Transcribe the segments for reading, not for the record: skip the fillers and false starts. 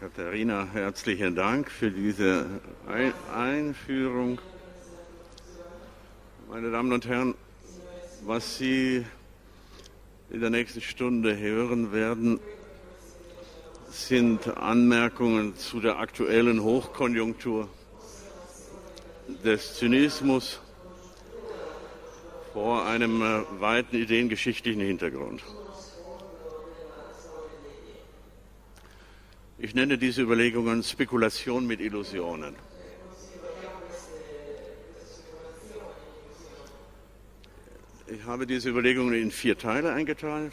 Katharina, herzlichen Dank für diese Einführung. Meine Damen und Herren, was Sie in der nächsten Stunde hören werden, sind Anmerkungen zu der aktuellen Hochkonjunktur des Zynismus vor einem weiten ideengeschichtlichen Hintergrund. Ich nenne diese Überlegungen Spekulation mit Illusionen. Ich habe diese Überlegungen in 4 Teile eingeteilt.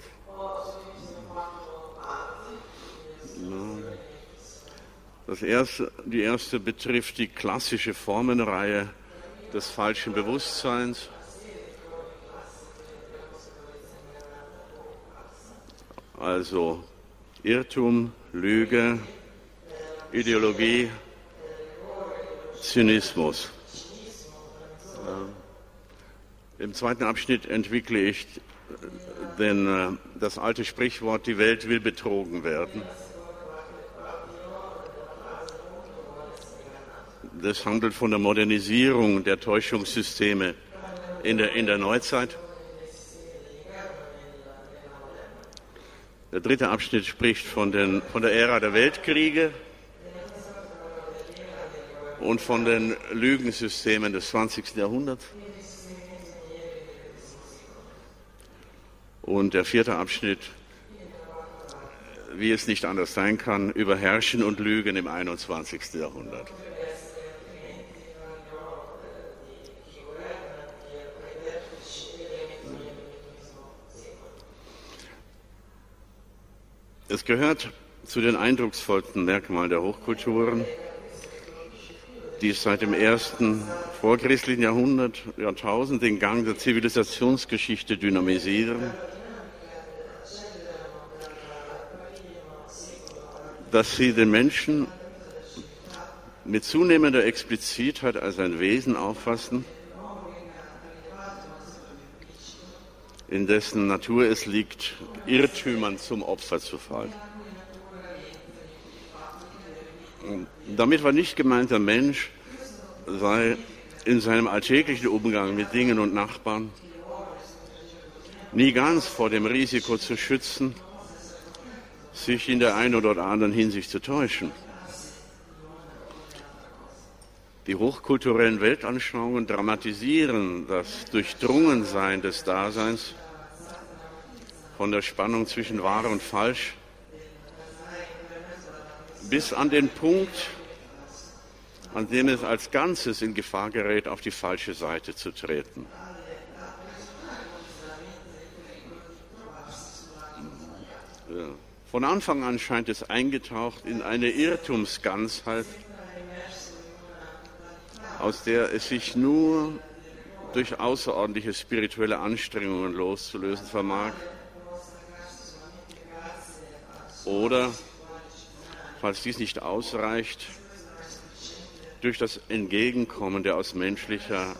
Die erste betrifft die klassische Formenreihe des falschen Bewusstseins. Also Irrtum, Lüge, Ideologie, Zynismus. Im zweiten Abschnitt entwickle ich das alte Sprichwort, die Welt will betrogen werden. Das handelt von der Modernisierung der Täuschungssysteme in der Neuzeit. Der dritte Abschnitt spricht von der Ära der Weltkriege und von den Lügensystemen des 20. Jahrhunderts. Und der vierte Abschnitt, wie es nicht anders sein kann, über Herrschen und Lügen im 21. Jahrhundert. Es gehört zu den eindrucksvollsten Merkmalen der Hochkulturen, die seit dem ersten vorchristlichen Jahrtausend den Gang der Zivilisationsgeschichte dynamisieren. Dass sie den Menschen mit zunehmender Explizitheit als ein Wesen auffassen, in dessen Natur es liegt, Irrtümern zum Opfer zu fallen. Damit war nicht gemeint, der Mensch sei in seinem alltäglichen Umgang mit Dingen und Nachbarn nie ganz vor dem Risiko zu schützen, sich in der einen oder anderen Hinsicht zu täuschen. Die hochkulturellen Weltanschauungen dramatisieren das Durchdrungensein des Daseins von der Spannung zwischen wahr und falsch bis an den Punkt, an dem es als Ganzes in Gefahr gerät, auf die falsche Seite zu treten. Von Anfang an scheint es eingetaucht in eine Irrtumsganzheit, aus der es sich nur durch außerordentliche spirituelle Anstrengungen loszulösen vermag oder, falls dies nicht ausreicht, durch das Entgegenkommen der aus menschlicher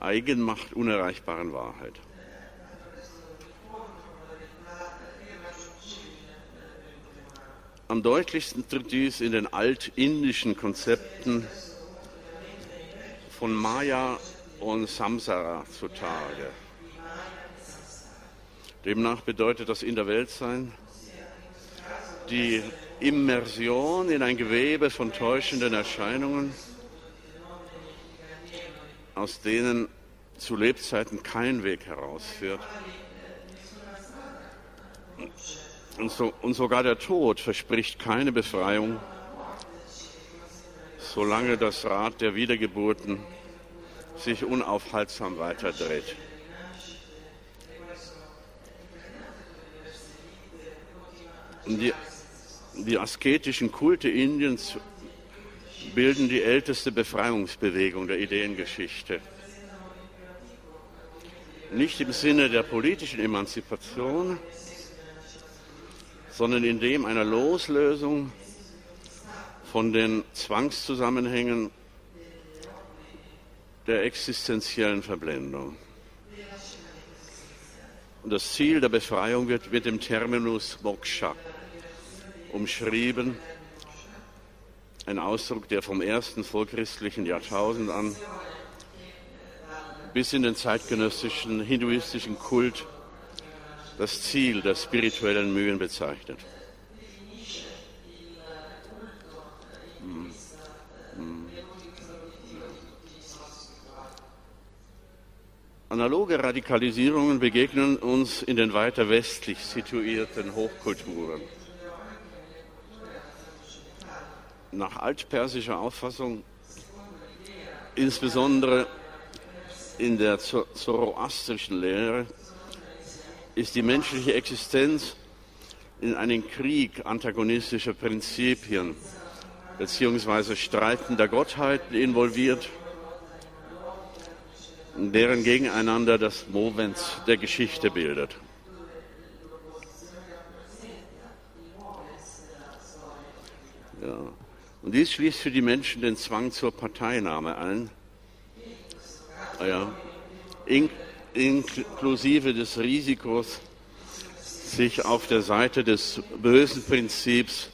Eigenmacht unerreichbaren Wahrheit. Am deutlichsten tritt dies in den altindischen Konzepten von Maya und Samsara zutage. Demnach bedeutet das in der Welt sein die Immersion in ein Gewebe von täuschenden Erscheinungen, aus denen zu Lebzeiten kein Weg herausführt. Und sogar der Tod verspricht keine Befreiung, solange das Rad der Wiedergeburten sich unaufhaltsam weiterdreht. Die asketischen Kulte Indiens bilden die älteste Befreiungsbewegung der Ideengeschichte. Nicht im Sinne der politischen Emanzipation, sondern indem einer Loslösung von den Zwangszusammenhängen der existenziellen Verblendung. Und das Ziel der Befreiung wird mit dem Terminus Moksha umschrieben, ein Ausdruck, der vom ersten vorchristlichen Jahrtausend an bis in den zeitgenössischen hinduistischen Kult das Ziel der spirituellen Mühen bezeichnet. Analoge Radikalisierungen begegnen uns in den weiter westlich situierten Hochkulturen. Nach altpersischer Auffassung, insbesondere in der zoroastrischen Lehre, ist die menschliche Existenz in einen Krieg antagonistischer Prinzipien bzw. streitender Gottheiten involviert, deren Gegeneinander das Movens der Geschichte bildet. Ja. Und dies schließt für die Menschen den Zwang zur Parteinahme ein, ja, inklusive des Risikos, sich auf der Seite des bösen Prinzips,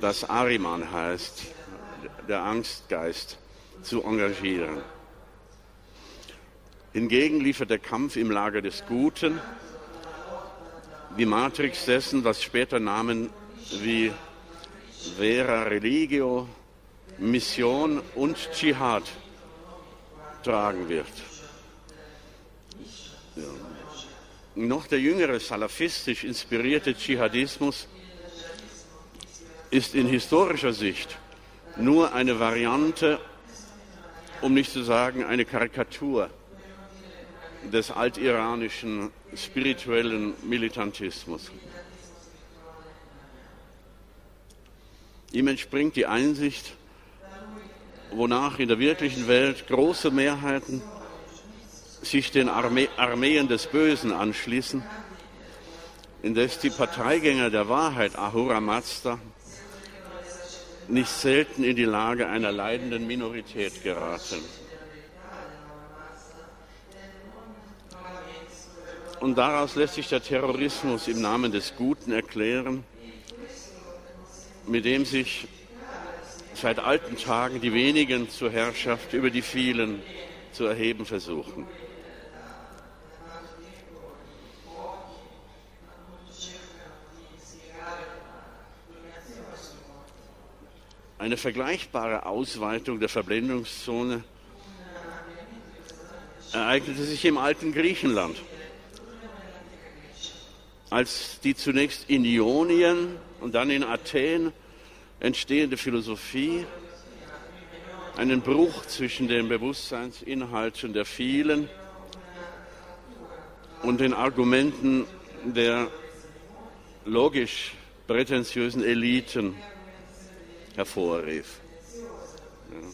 das Ariman heißt, der Angstgeist, zu engagieren. Hingegen liefert der Kampf im Lager des Guten die Matrix dessen, was später Namen wie Vera Religio, Mission und Dschihad tragen wird. Ja. Noch der jüngere salafistisch inspirierte Dschihadismus ist in historischer Sicht nur eine Variante, um nicht zu sagen eine Karikatur des altiranischen spirituellen Militantismus. Ihm entspringt die Einsicht, wonach in der wirklichen Welt große Mehrheiten sich den Armeen des Bösen anschließen, indes die Parteigänger der Wahrheit, Ahura Mazda, nicht selten in die Lage einer leidenden Minorität geraten. Und daraus lässt sich der Terrorismus im Namen des Guten erklären, mit dem sich seit alten Tagen die wenigen zur Herrschaft über die vielen zu erheben versuchen. Eine vergleichbare Ausweitung der Verblendungszone ereignete sich im alten Griechenland, als die zunächst in Ionien und dann in Athen entstehende Philosophie einen Bruch zwischen den Bewusstseinsinhalten der vielen und den Argumenten der logisch prätentiösen Eliten hervorrief. Ja.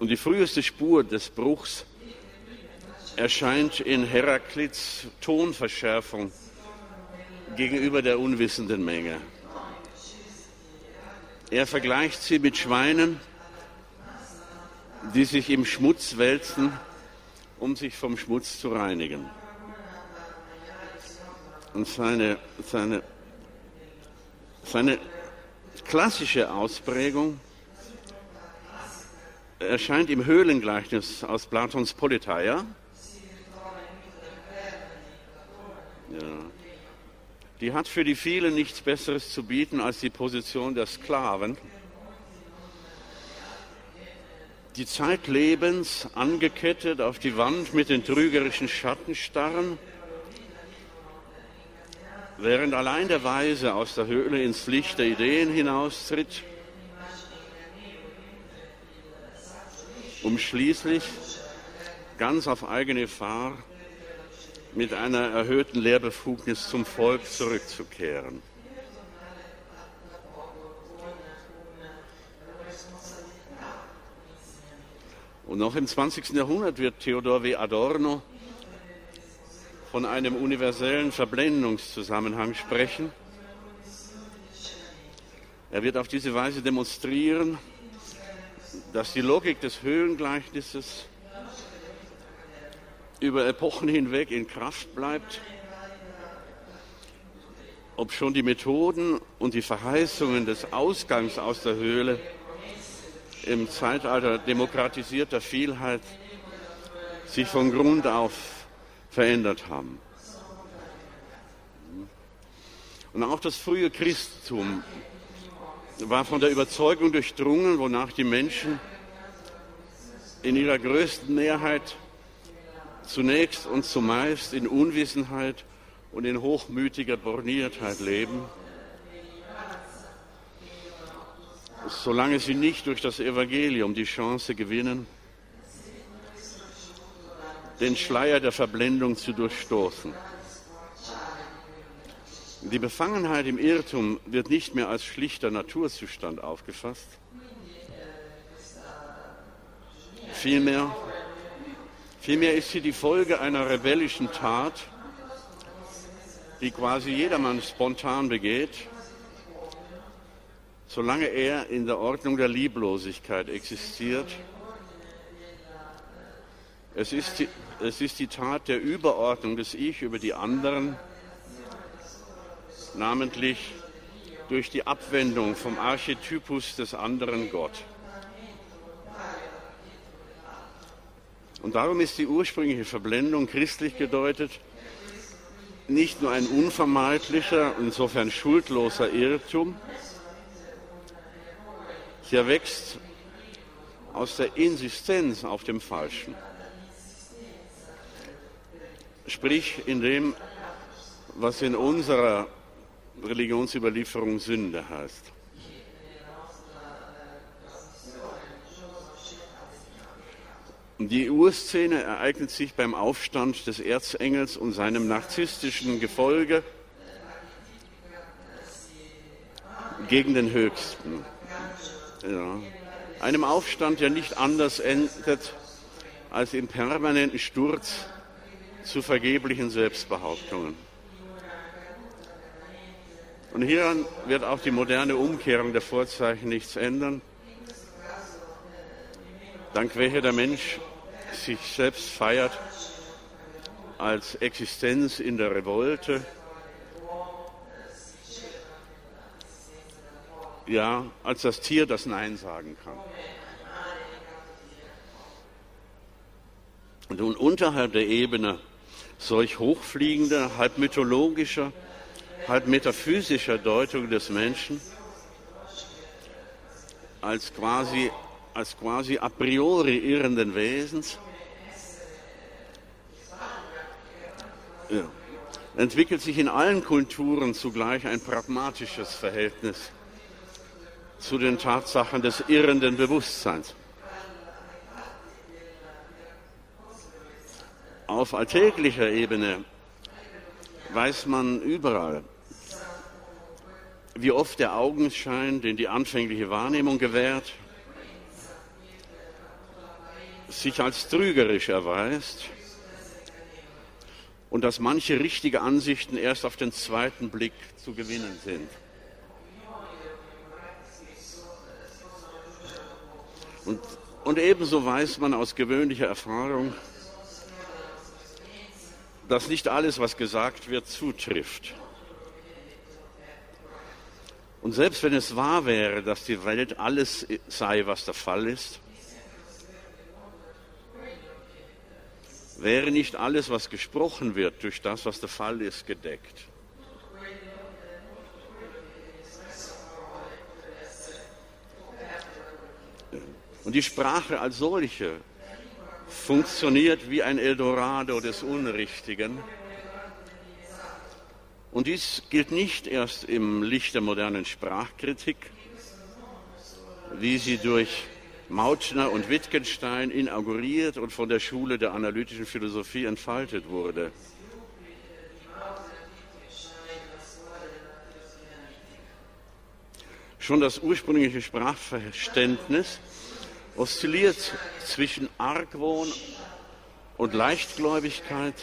Und die früheste Spur des Bruchs erscheint in Heraklits Tonverschärfung gegenüber der unwissenden Menge. Er vergleicht sie mit Schweinen, die sich im Schmutz wälzen, um sich vom Schmutz zu reinigen. Und seine klassische Ausprägung erscheint im Höhlengleichnis aus Platons Politeia. Ja. Die hat für die vielen nichts Besseres zu bieten als die Position der Sklaven, die zeitlebens angekettet auf die Wand mit den trügerischen Schatten starren, während allein der Weise aus der Höhle ins Licht der Ideen hinaustritt, um schließlich ganz auf eigene Gefahr mit einer erhöhten Lehrbefugnis zum Volk zurückzukehren. Und noch im 20. Jahrhundert wird Theodor W. Adorno von einem universellen Verblendungszusammenhang sprechen. Er wird auf diese Weise demonstrieren, dass die Logik des Höhlengleichnisses über Epochen hinweg in Kraft bleibt, ob schon die Methoden und die Verheißungen des Ausgangs aus der Höhle im Zeitalter demokratisierter Vielheit sich von Grund auf verändert haben. Und auch das frühe Christentum war von der Überzeugung durchdrungen, wonach die Menschen in ihrer größten Mehrheit zunächst und zumeist in Unwissenheit und in hochmütiger Borniertheit leben, solange sie nicht durch das Evangelium die Chance gewinnen, den Schleier der Verblendung zu durchstoßen. Die Befangenheit im Irrtum wird nicht mehr als schlichter Naturzustand aufgefasst, vielmehr ist sie die Folge einer rebellischen Tat, die quasi jedermann spontan begeht, solange er in der Ordnung der Lieblosigkeit existiert. Es ist die Tat der Überordnung des Ich über die anderen, namentlich durch die Abwendung vom Archetypus des anderen Gott. Und darum ist die ursprüngliche Verblendung, christlich gedeutet, nicht nur ein unvermeidlicher, insofern schuldloser Irrtum. Sie erwächst aus der Insistenz auf dem Falschen. Sprich, in dem, was in unserer Religionsüberlieferung Sünde heißt. Die Urszene ereignet sich beim Aufstand des Erzengels und seinem narzisstischen Gefolge gegen den Höchsten. Ja. Einem Aufstand, der nicht anders endet als im permanenten Sturz zu vergeblichen Selbstbehauptungen. Und hieran wird auch die moderne Umkehrung der Vorzeichen nichts ändern, dank welcher der Mensch sich selbst feiert als Existenz in der Revolte, ja, als das Tier, das Nein sagen kann. Und nun unterhalb der Ebene solch hochfliegender, halb mythologischer, halb metaphysischer Deutung des Menschen als quasi a priori irrenden Wesens, ja, entwickelt sich in allen Kulturen zugleich ein pragmatisches Verhältnis zu den Tatsachen des irrenden Bewusstseins. Auf alltäglicher Ebene weiß man überall, wie oft der Augenschein, den die anfängliche Wahrnehmung gewährt, sich als trügerisch erweist und dass manche richtige Ansichten erst auf den zweiten Blick zu gewinnen sind. Und ebenso weiß man aus gewöhnlicher Erfahrung, dass nicht alles, was gesagt wird, zutrifft. Und selbst wenn es wahr wäre, dass die Welt alles sei, was der Fall ist, wäre nicht alles, was gesprochen wird, durch das, was der Fall ist, gedeckt. Und die Sprache als solche funktioniert wie ein Eldorado des Unrichtigen. Und dies gilt nicht erst im Licht der modernen Sprachkritik, wie sie durch Mauthner und Wittgenstein inauguriert und von der Schule der analytischen Philosophie entfaltet wurde. Schon das ursprüngliche Sprachverständnis oszilliert zwischen Argwohn und Leichtgläubigkeit.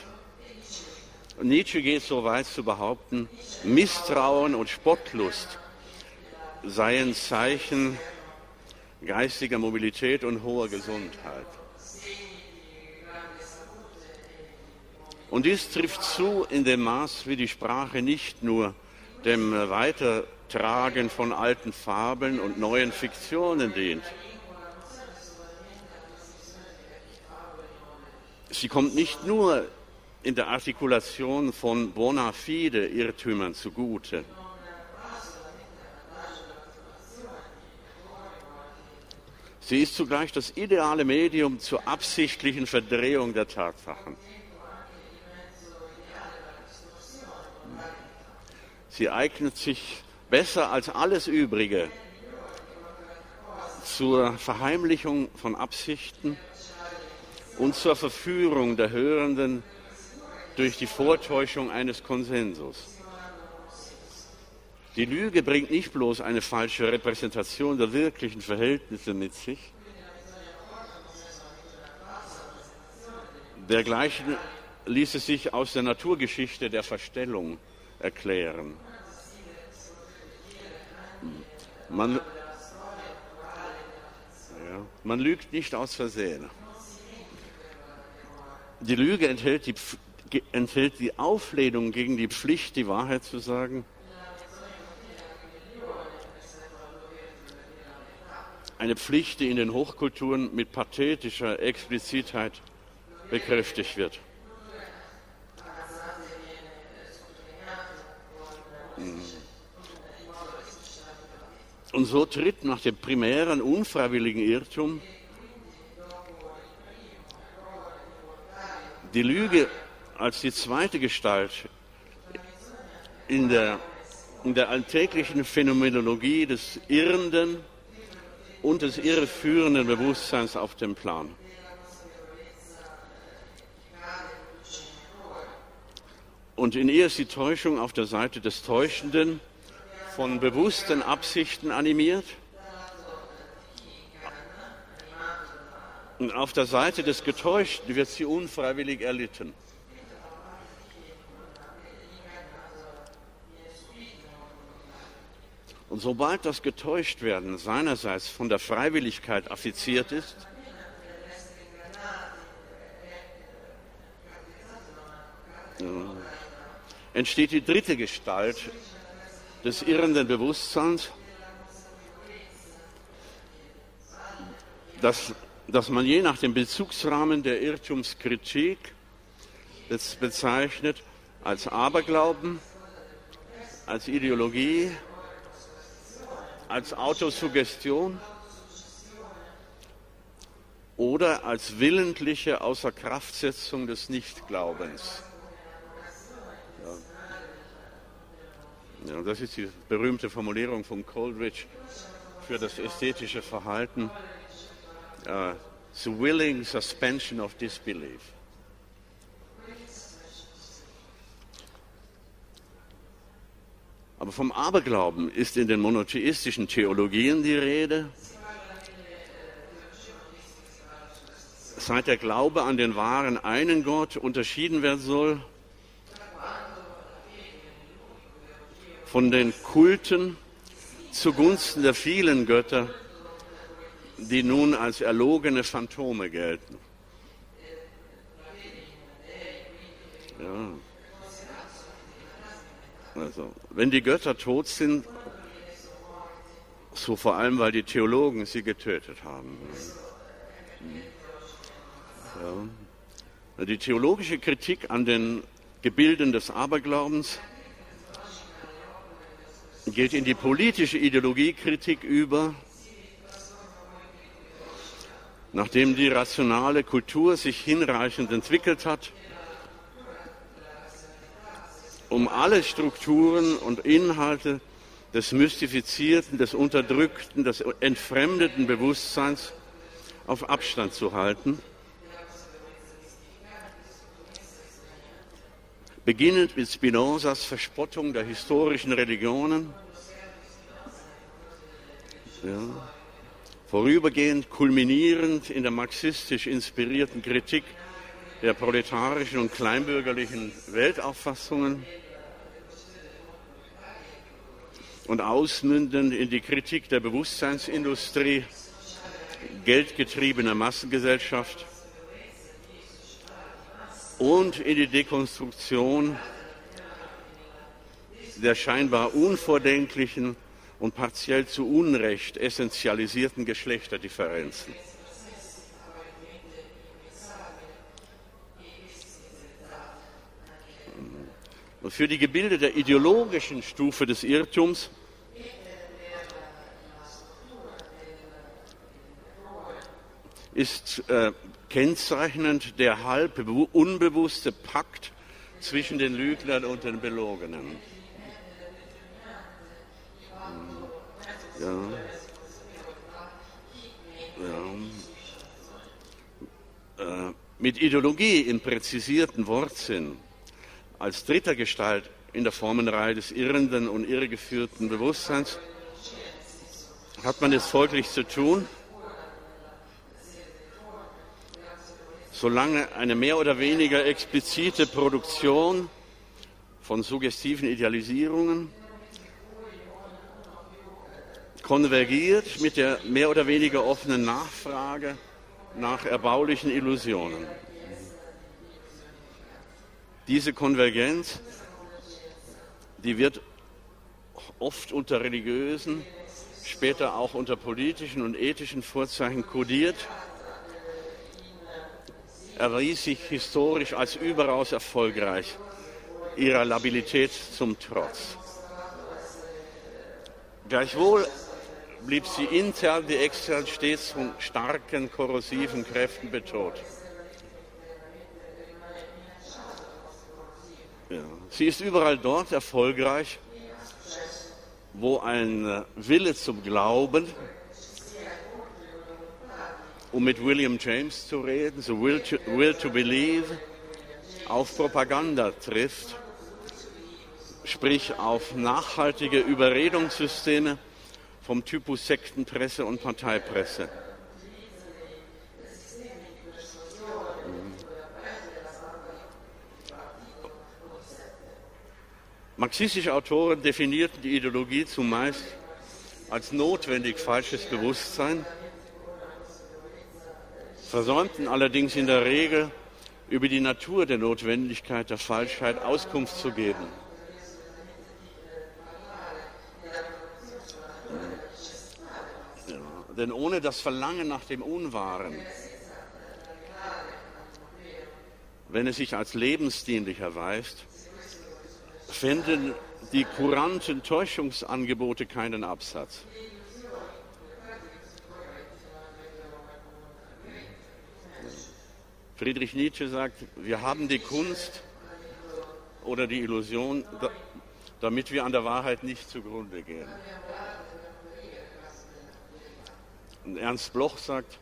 Nietzsche geht so weit zu behaupten, Misstrauen und Spottlust seien Zeichen geistiger Mobilität und hoher Gesundheit. Und dies trifft zu in dem Maß, wie die Sprache nicht nur dem Weitertragen von alten Fabeln und neuen Fiktionen dient. Sie kommt nicht nur in der Artikulation von bona fide Irrtümern zugute. Sie ist zugleich das ideale Medium zur absichtlichen Verdrehung der Tatsachen. Sie eignet sich besser als alles Übrige zur Verheimlichung von Absichten und zur Verführung der Hörenden durch die Vortäuschung eines Konsensus. Die Lüge bringt nicht bloß eine falsche Repräsentation der wirklichen Verhältnisse mit sich. Dergleichen ließe sich aus der Naturgeschichte der Verstellung erklären. Man lügt nicht aus Versehen. Die Lüge enthält die Auflehnung gegen die Pflicht, die Wahrheit zu sagen. Eine Pflicht, die in den Hochkulturen mit pathetischer Explizitheit bekräftigt wird. Und so tritt nach dem primären, unfreiwilligen Irrtum die Lüge als die zweite Gestalt in der alltäglichen Phänomenologie des Irrenden und des irreführenden Bewusstseins auf dem Plan. Und in ihr ist die Täuschung auf der Seite des Täuschenden von bewussten Absichten animiert und auf der Seite des Getäuschten wird sie unfreiwillig erlitten. Und sobald das Getäuschtwerden seinerseits von der Freiwilligkeit affiziert ist, entsteht die dritte Gestalt des irrenden Bewusstseins, das man je nach dem Bezugsrahmen der Irrtumskritik bezeichnet als Aberglauben, als Ideologie, als Autosuggestion oder als willentliche Außerkraftsetzung des Nichtglaubens. Ja, das ist die berühmte Formulierung von Coleridge für das ästhetische Verhalten: the willing suspension of disbelief. Aber vom Aberglauben ist in den monotheistischen Theologien die Rede. Seit der Glaube an den wahren einen Gott unterschieden werden soll von den Kulten zugunsten der vielen Götter, die nun als erlogene Phantome gelten. Ja. Also, wenn die Götter tot sind, so vor allem, weil die Theologen sie getötet haben. Ja. Die theologische Kritik an den Gebilden des Aberglaubens geht in die politische Ideologiekritik über, nachdem die rationale Kultur sich hinreichend entwickelt hat, um alle Strukturen und Inhalte des mystifizierten, des unterdrückten, des entfremdeten Bewusstseins auf Abstand zu halten, beginnend mit Spinozas Verspottung der historischen Religionen, vorübergehend kulminierend in der marxistisch inspirierten Kritik der proletarischen und kleinbürgerlichen Weltauffassungen und ausmündend in die Kritik der Bewusstseinsindustrie, geldgetriebener Massengesellschaft und in die Dekonstruktion der scheinbar unvordenklichen und partiell zu Unrecht essentialisierten Geschlechterdifferenzen. Und für die Gebilde der ideologischen Stufe des Irrtums ist kennzeichnend der halb unbewusste Pakt zwischen den Lügnern und den Belogenen. Ja. Ja. Mit Ideologie im präzisierten Wortsinn als dritter Gestalt in der Formenreihe des irrenden und irregeführten Bewusstseins hat man es folglich zu tun, solange eine mehr oder weniger explizite Produktion von suggestiven Idealisierungen konvergiert mit der mehr oder weniger offenen Nachfrage nach erbaulichen Illusionen. Diese Konvergenz, die wird oft unter religiösen, später auch unter politischen und ethischen Vorzeichen kodiert, erwies sich historisch als überaus erfolgreich, ihrer Labilität zum Trotz. Gleichwohl blieb sie intern wie extern stets von starken korrosiven Kräften bedroht. Ja. Sie ist überall dort erfolgreich, wo ein Wille zum Glauben, um mit William James zu reden, so will to believe, auf Propaganda trifft, sprich auf nachhaltige Überredungssysteme vom Typus Sektenpresse und Parteipresse. Marxistische Autoren definierten die Ideologie zumeist als notwendig falsches Bewusstsein, versäumten allerdings in der Regel, über die Natur der Notwendigkeit der Falschheit Auskunft zu geben. Ja, denn ohne das Verlangen nach dem Unwahren, wenn es sich als lebensdienlich erweist, fänden die kuranten Täuschungsangebote keinen Absatz. Friedrich Nietzsche sagt, wir haben die Kunst oder die Illusion, damit wir an der Wahrheit nicht zugrunde gehen. Und Ernst Bloch sagt,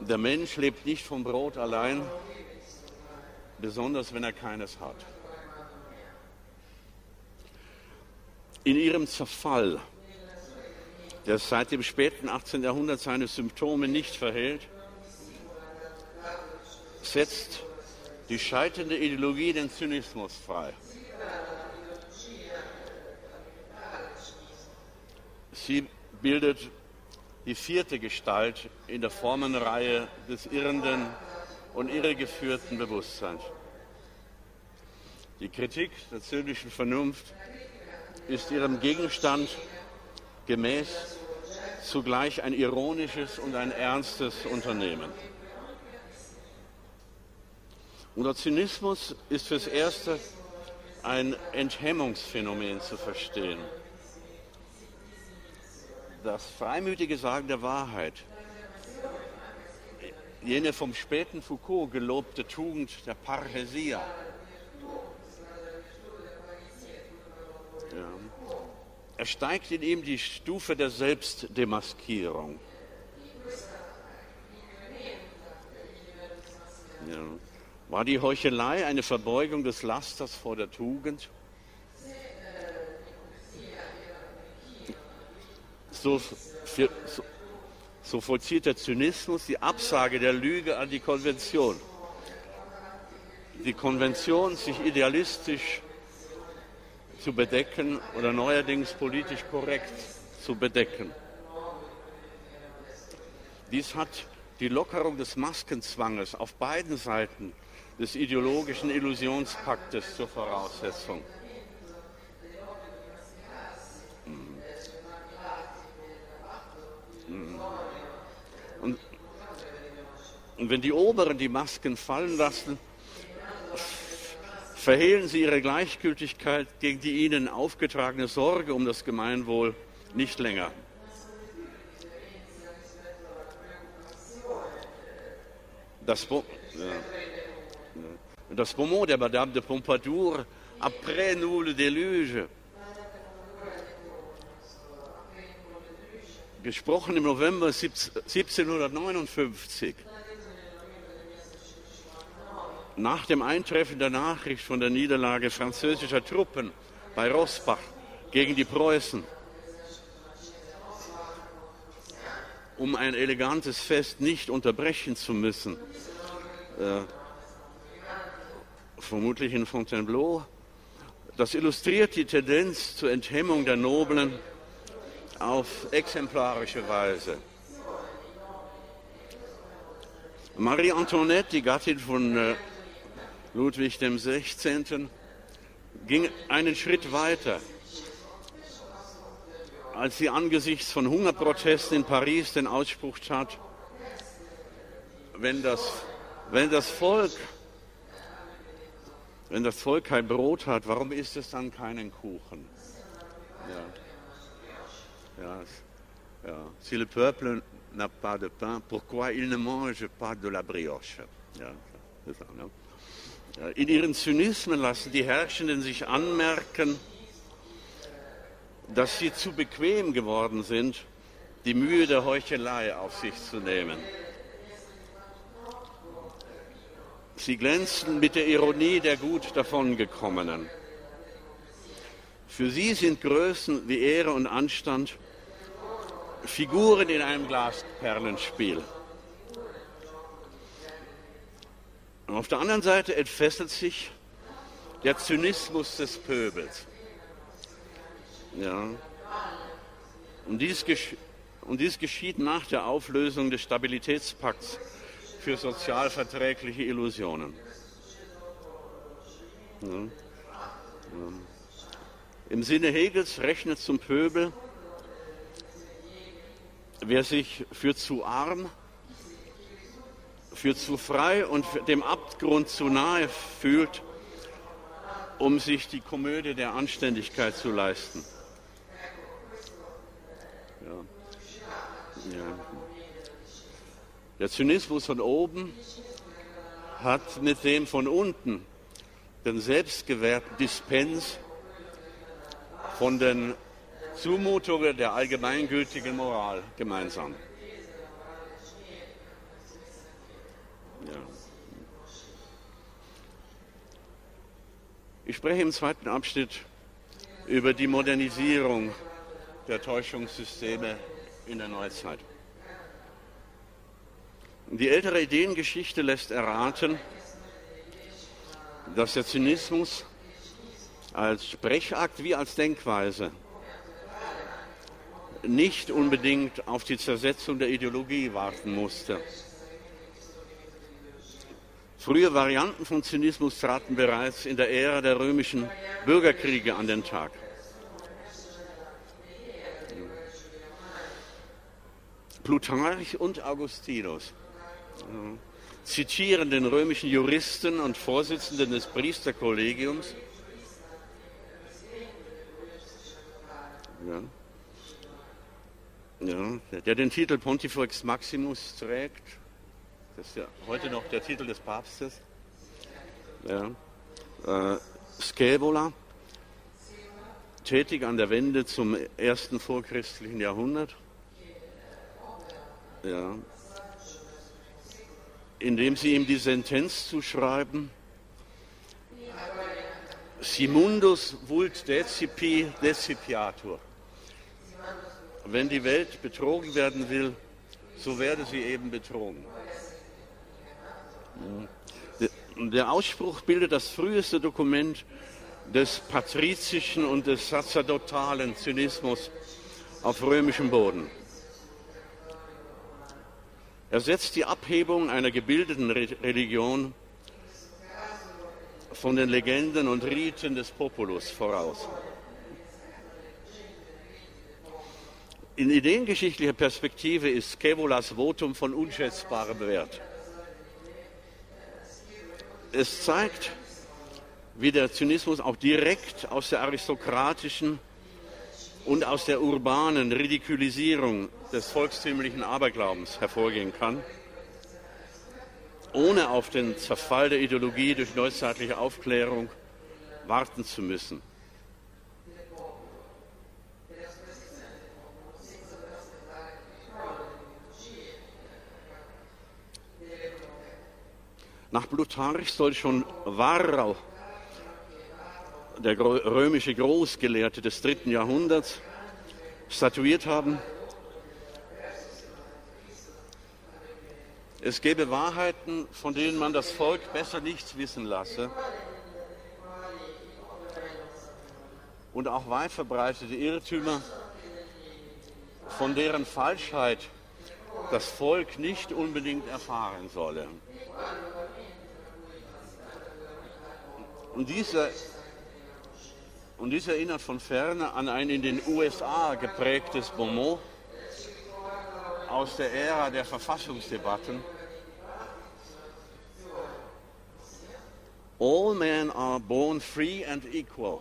der Mensch lebt nicht vom Brot allein, besonders wenn er keines hat. In ihrem Zerfall, der seit dem späten 18. Jahrhundert seine Symptome nicht verhehlt, setzt die scheiternde Ideologie den Zynismus frei. Sie bildet die vierte Gestalt in der Formenreihe des irrenden und irregeführten Bewusstseins. Die Kritik der zynischen Vernunft ist ihrem Gegenstand gemäß zugleich ein ironisches und ein ernstes Unternehmen. Unter Zynismus ist fürs Erste ein Enthemmungsphänomen zu verstehen. Das freimütige Sagen der Wahrheit, jene vom späten Foucault gelobte Tugend der Parrhesia, ja, ersteigt in ihm die Stufe der Selbstdemaskierung. Ja. War die Heuchelei eine Verbeugung des Lasters vor der Tugend? So vollzieht der Zynismus die Absage der Lüge an die Konvention. Die Konvention, sich idealistisch zu bedecken oder neuerdings politisch korrekt zu bedecken. Dies hat die Lockerung des Maskenzwanges auf beiden Seiten des ideologischen Illusionspaktes zur Voraussetzung. Und wenn die Oberen die Masken fallen lassen, verhehlen sie ihre Gleichgültigkeit gegen die ihnen aufgetragene Sorge um das Gemeinwohl nicht länger. Das Bonmot der Madame de Pompadour, après nous le déluge, gesprochen im November 1759, nach dem Eintreffen der Nachricht von der Niederlage französischer Truppen bei Rossbach gegen die Preußen, um ein elegantes Fest nicht unterbrechen zu müssen, vermutlich in Fontainebleau. Das illustriert die Tendenz zur Enthemmung der Noblen auf exemplarische Weise. Marie-Antoinette, die Gattin von Ludwig XVI., ging einen Schritt weiter, als sie angesichts von Hungerprotesten in Paris den Ausspruch tat, wenn das Volk kein Brot hat, warum isst es dann keinen Kuchen? Ja. Si le peuple n'a pas de pain, pourquoi il ne mange pas de la brioche? Ja. In ihren Zynismen lassen die Herrschenden sich anmerken, dass sie zu bequem geworden sind, die Mühe der Heuchelei auf sich zu nehmen. Sie glänzten mit der Ironie der gut davongekommenen. Für sie sind Größen wie Ehre und Anstand Figuren in einem Glasperlenspiel. Und auf der anderen Seite entfesselt sich der Zynismus des Pöbels. Ja. Und dies geschieht nach der Auflösung des Stabilitätspakts für sozialverträgliche Illusionen. Ja. Ja. Im Sinne Hegels rechnet zum Pöbel, wer sich für zu arm, für zu frei und dem Abgrund zu nahe fühlt, um sich die Komödie der Anständigkeit zu leisten. Ja. Der Zynismus von oben hat mit dem von unten den selbstgewährten Dispens von den Zumutungen der allgemeingültigen Moral gemeinsam. Ja. Ich spreche im zweiten Abschnitt über die Modernisierung der Täuschungssysteme in der Neuzeit. Die ältere Ideengeschichte lässt erraten, dass der Zynismus als Sprechakt wie als Denkweise nicht unbedingt auf die Zersetzung der Ideologie warten musste. Frühe Varianten von Zynismus traten bereits in der Ära der römischen Bürgerkriege an den Tag. Plutarch und Augustinus zitieren den römischen Juristen und Vorsitzenden des Priesterkollegiums, der den Titel Pontifex Maximus trägt. Das ist ja heute noch der Titel des Papstes. Ja. Scevola, tätig an der Wende zum ersten vorchristlichen Jahrhundert. Ja. Indem sie ihm die Sentenz zuschreiben, si mundus vult decipi decipiatur. Wenn die Welt betrogen werden will, so werde sie eben betrogen. Der Ausspruch bildet das früheste Dokument des patrizischen und des sazerdotalen Zynismus auf römischem Boden. Er setzt die Abhebung einer gebildeten Religion von den Legenden und Riten des Populus voraus. In ideengeschichtlicher Perspektive ist Scevolas Votum von unschätzbarem Wert. Es zeigt, wie der Zynismus auch direkt aus der aristokratischen und aus der urbanen Ridikulisierung des volkstümlichen Aberglaubens hervorgehen kann, ohne auf den Zerfall der Ideologie durch neuzeitliche Aufklärung warten zu müssen. Nach Plutarch soll schon Varro, der römische Großgelehrte des 3. Jahrhunderts, statuiert haben: Es gäbe Wahrheiten, von denen man das Volk besser nichts wissen lasse, und auch weit verbreitete Irrtümer, von deren Falschheit das Volk nicht unbedingt erfahren solle. Und dies erinnert von Ferne an ein in den USA geprägtes Bonmot aus der Ära der Verfassungsdebatten. All men are born free and equal,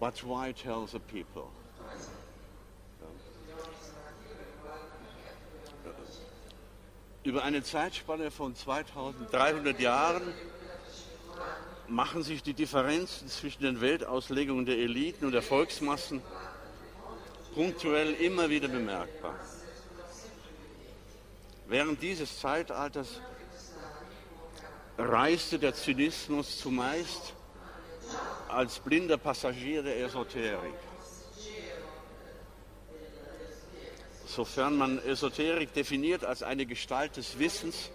but why tell the people? Über eine Zeitspanne von 2300 Jahren machen sich die Differenzen zwischen den Weltauslegungen der Eliten und der Volksmassen punktuell immer wieder bemerkbar. Während dieses Zeitalters reiste der Zynismus zumeist als blinder Passagier der Esoterik. Sofern man Esoterik definiert als eine Gestalt des Wissens,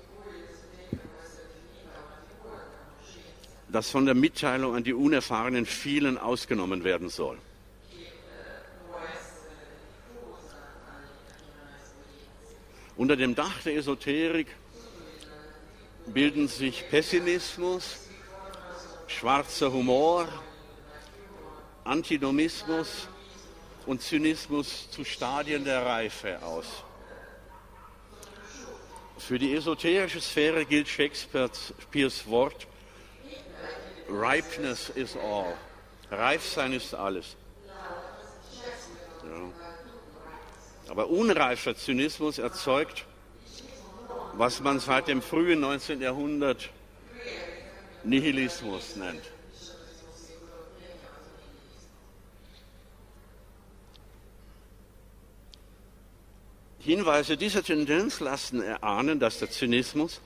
das von der Mitteilung an die unerfahrenen vielen ausgenommen werden soll. Unter dem Dach der Esoterik bilden sich Pessimismus, schwarzer Humor, Antinomismus und Zynismus zu Stadien der Reife aus. Für die esoterische Sphäre gilt Shakespeares Wort: Ripeness is all. Reif sein ist alles. Ja. Aber unreifer Zynismus erzeugt, was man seit dem frühen 19. Jahrhundert Nihilismus nennt. Hinweise dieser Tendenz lassen erahnen, dass der Zynismus,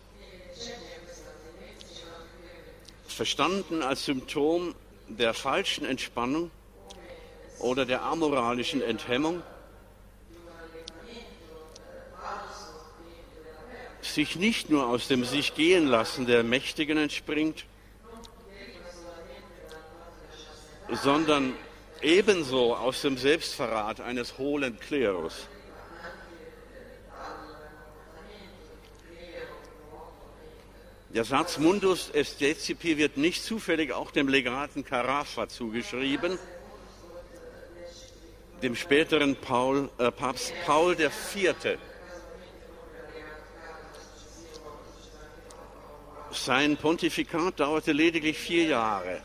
verstanden als Symptom der falschen Entspannung oder der amoralischen Enthemmung, sich nicht nur aus dem sich gehen lassen der Mächtigen entspringt, sondern ebenso aus dem Selbstverrat eines hohlen Klerus. Der Satz Mundus est decipi wird nicht zufällig auch dem Legaten Carafa zugeschrieben, dem späteren Papst Paul IV. Sein Pontifikat dauerte lediglich 4 Jahre,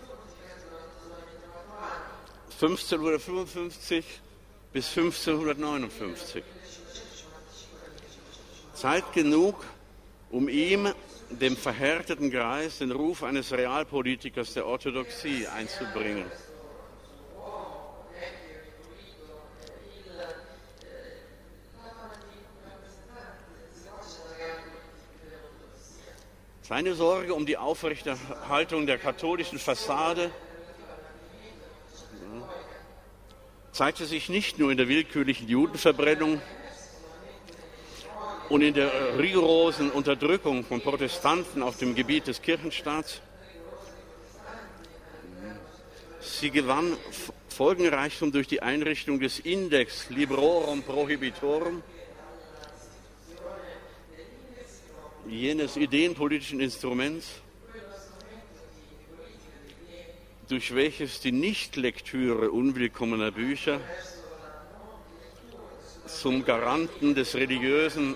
1555 bis 1559. Zeit genug, um ihm, dem verhärteten Geist, den Ruf eines Realpolitikers der Orthodoxie einzubringen. Seine Sorge um die Aufrechterhaltung der katholischen Fassade zeigte sich nicht nur in der willkürlichen Judenverbrennung und in der rigorosen Unterdrückung von Protestanten auf dem Gebiet des Kirchenstaats. Sie gewann Folgenreichtum durch die Einrichtung des Index Librorum Prohibitorum, jenes ideenpolitischen Instruments, durch welches die Nichtlektüre unwillkommener Bücher zum Garanten des religiösen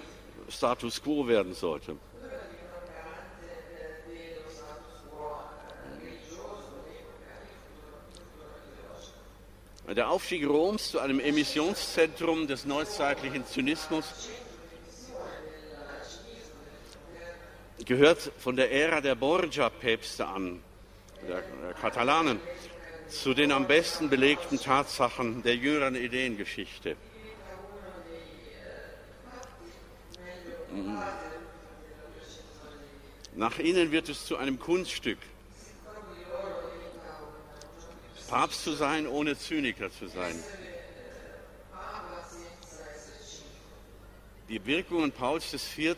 Status quo werden sollte. Der Aufstieg Roms zu einem Emissionszentrum des neuzeitlichen Zynismus gehört von der Ära der Borgia-Päpste an, der Katalanen, zu den am besten belegten Tatsachen der jüngeren Ideengeschichte. Nach ihnen wird es zu einem Kunststück, Papst zu sein, ohne Zyniker zu sein. Die Wirkungen Pauls IV.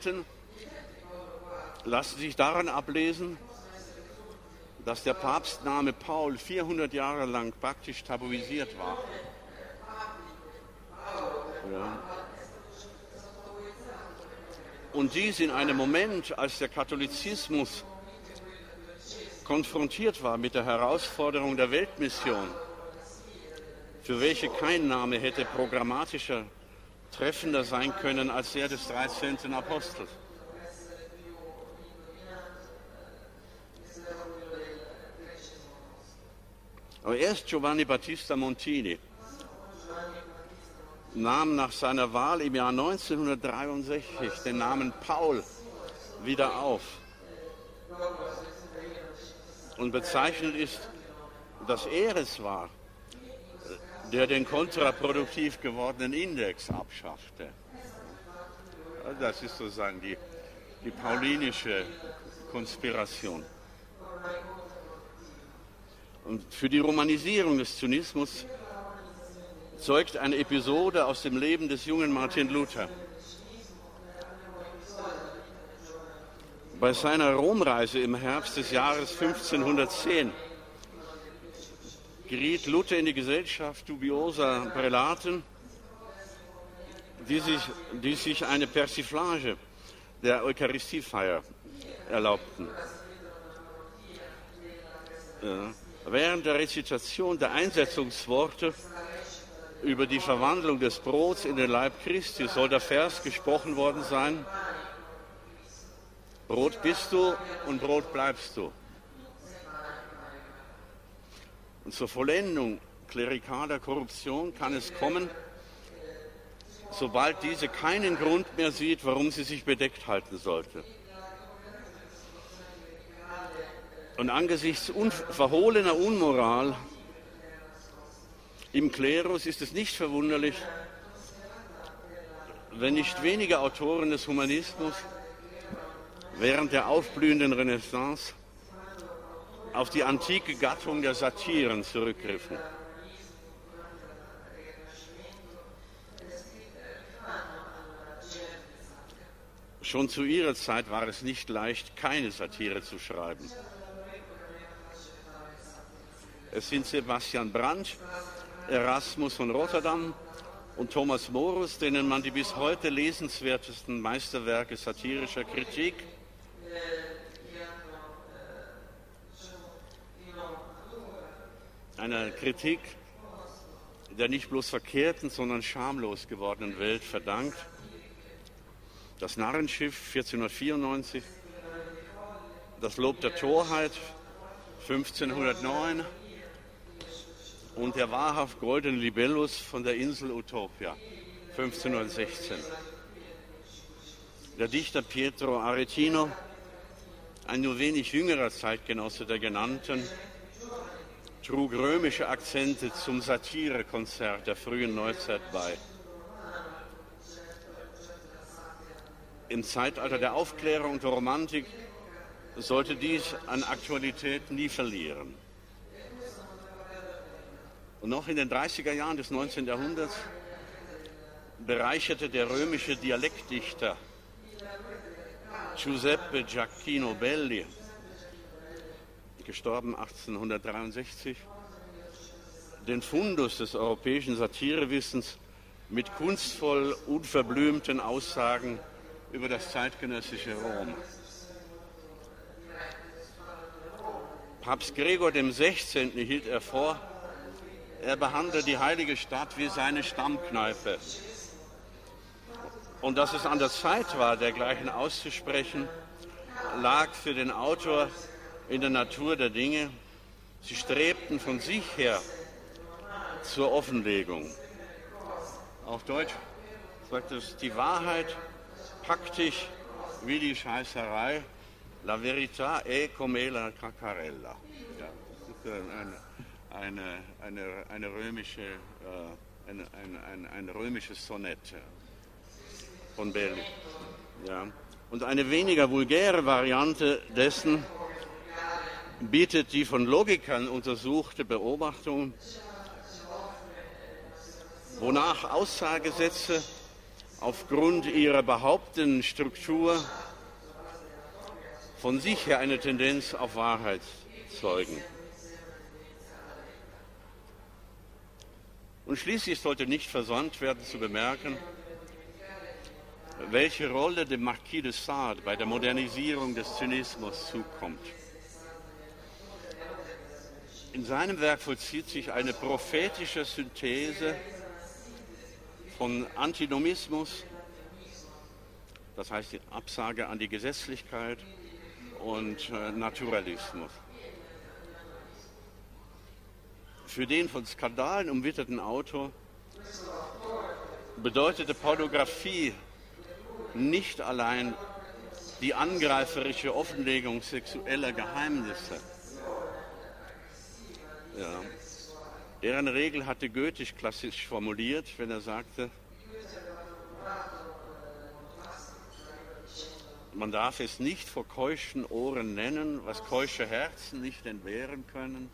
Lassen sich daran ablesen, dass der Papstname Paul 400 Jahre lang praktisch tabuisiert war. Ja. Und dies in einem Moment, als der Katholizismus konfrontiert war mit der Herausforderung der Weltmission, für welche kein Name hätte programmatischer, treffender sein können als der des 13. Apostels. Aber erst Giovanni Battista Montini nahm nach seiner Wahl im Jahr 1963 den Namen Paul wieder auf und bezeichnet ist, dass er es war, der den kontraproduktiv gewordenen Index abschaffte. Das ist sozusagen die paulinische Konspiration. Und für die Romanisierung des Zynismus zeugt eine Episode aus dem Leben des jungen Martin Luther. Bei seiner Romreise im Herbst des Jahres 1510 geriet Luther in die Gesellschaft dubioser Prälaten, die sich eine Persiflage der Eucharistiefeier erlaubten. Ja. Während der Rezitation der Einsetzungsworte über die Verwandlung des Brots in den Leib Christi soll der Vers gesprochen worden sein: Brot bist du und Brot bleibst du. Und zur Vollendung klerikaler Korruption kann es kommen, sobald diese keinen Grund mehr sieht, warum sie sich bedeckt halten sollte. Und angesichts verhohlener Unmoral im Klerus ist es nicht verwunderlich, wenn nicht wenige Autoren des Humanismus während der aufblühenden Renaissance auf die antike Gattung der Satiren zurückgriffen. Schon zu ihrer Zeit war es nicht leicht, keine Satire zu schreiben. Es sind Sebastian Brandt, Erasmus von Rotterdam und Thomas Morus, denen man die bis heute lesenswertesten Meisterwerke satirischer Kritik einer Kritik der nicht bloß verkehrten, sondern schamlos gewordenen Welt verdankt. Das Narrenschiff 1494, das Lob der Torheit 1509 und der wahrhaft goldene Libellus von der Insel Utopia 1516. Der Dichter Pietro Aretino, ein nur wenig jüngerer Zeitgenosse der Genannten, trug römische Akzente zum Satirekonzert der frühen Neuzeit bei. Im Zeitalter der Aufklärung und der Romantik sollte dies an Aktualität nie verlieren. Und noch in den 30er Jahren des 19. Jahrhunderts bereicherte der römische Dialektdichter Giuseppe Giacchino Belli, gestorben 1863, den Fundus des europäischen Satirewissens mit kunstvoll unverblümten Aussagen über das zeitgenössische Rom. Papst Gregor dem 16. hielt er vor, er behandle die heilige Stadt wie seine Stammkneipe. Und dass es an der Zeit war, dergleichen auszusprechen, lag für den Autor in der Natur der Dinge. Sie strebten von sich her zur Offenlegung. Auf Deutsch sagt es, die Wahrheit packt dich wie die Scheißerei, la verità è come la caccarella. Ja, das ist eine römische, ein römisches Sonett von Berlin. Ja. Und eine weniger vulgäre Variante dessen bietet die von Logikern untersuchte Beobachtung, wonach Aussagesätze aufgrund ihrer behauptenden Struktur von sich her eine Tendenz auf Wahrheit zeugen. Und schließlich sollte nicht versäumt werden zu bemerken, welche Rolle dem Marquis de Sade bei der Modernisierung des Zynismus zukommt. In seinem Werk vollzieht sich eine prophetische Synthese von Antinomismus, das heißt die Absage an die Gesetzlichkeit, und Naturalismus. Für den von Skandalen umwitterten Autor bedeutete Pornografie nicht allein die angreiferische Offenlegung sexueller Geheimnisse. Ja. Deren Regel hatte Goethe klassisch formuliert, wenn er sagte, man darf es nicht vor keuschen Ohren nennen, was keusche Herzen nicht entbehren können.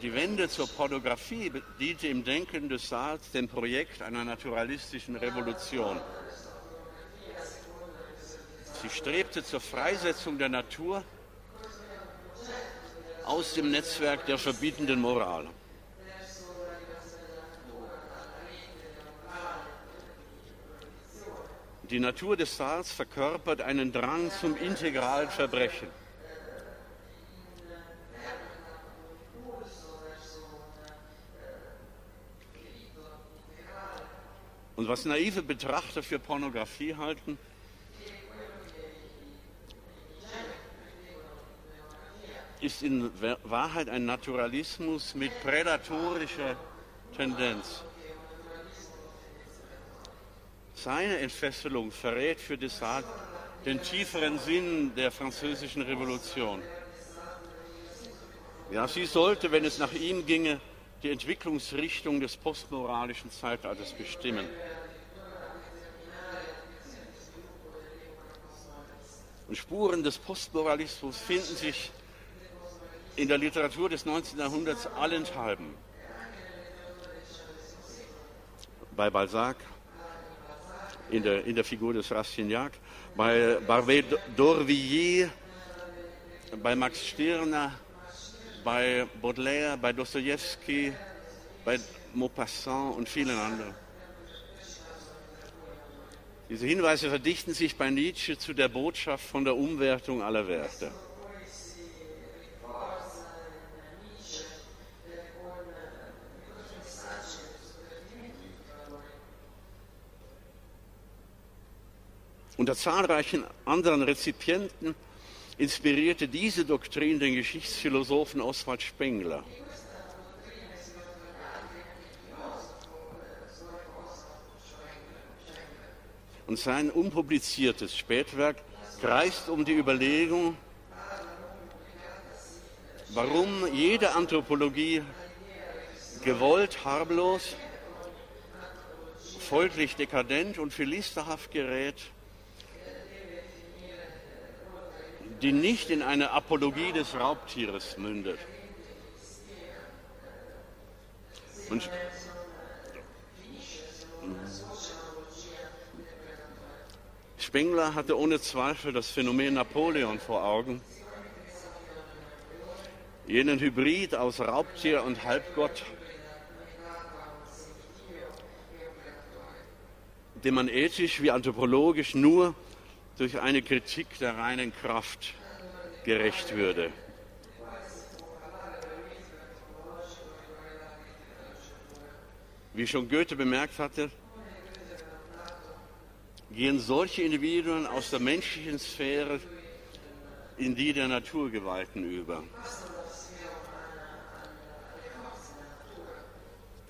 Die Wende zur Pornografie diente im Denken des Sade dem Projekt einer naturalistischen Revolution. Sie strebte zur Freisetzung der Natur aus dem Netzwerk der verbietenden Moral. Die Natur des Sades verkörpert einen Drang zum integralen Verbrechen. Und was naive Betrachter für Pornografie halten, ist in Wahrheit ein Naturalismus mit prädatorischer Tendenz. Seine Entfesselung verrät für de Sade den tieferen Sinn der französischen Revolution. Ja, sie sollte, wenn es nach ihm ginge, die Entwicklungsrichtung des postmoralischen Zeitalters bestimmen. Und Spuren des Postmoralismus finden sich in der Literatur des 19. Jahrhunderts allenthalben. Bei Balzac, in der Figur des Rastignac, bei Barbey d'Orvilliers, bei Max Stirner, bei Baudelaire, bei Dostojewski, bei Maupassant und vielen anderen. Diese Hinweise verdichten sich bei Nietzsche zu der Botschaft von der Umwertung aller Werte. Unter zahlreichen anderen Rezipienten inspirierte diese Doktrin den Geschichtsphilosophen Oswald Spengler. Und sein unpubliziertes Spätwerk kreist um die Überlegung, warum jede Anthropologie gewollt harmlos, folglich dekadent und philisterhaft gerät, die nicht in eine Apologie des Raubtieres mündet. Und Spengler hatte ohne Zweifel das Phänomen Napoleon vor Augen, jenen Hybrid aus Raubtier und Halbgott, den man ethisch wie anthropologisch nur durch eine Kritik der reinen Kraft gerecht würde. Wie schon Goethe bemerkt hatte, gehen solche Individuen aus der menschlichen Sphäre in die der Naturgewalten über.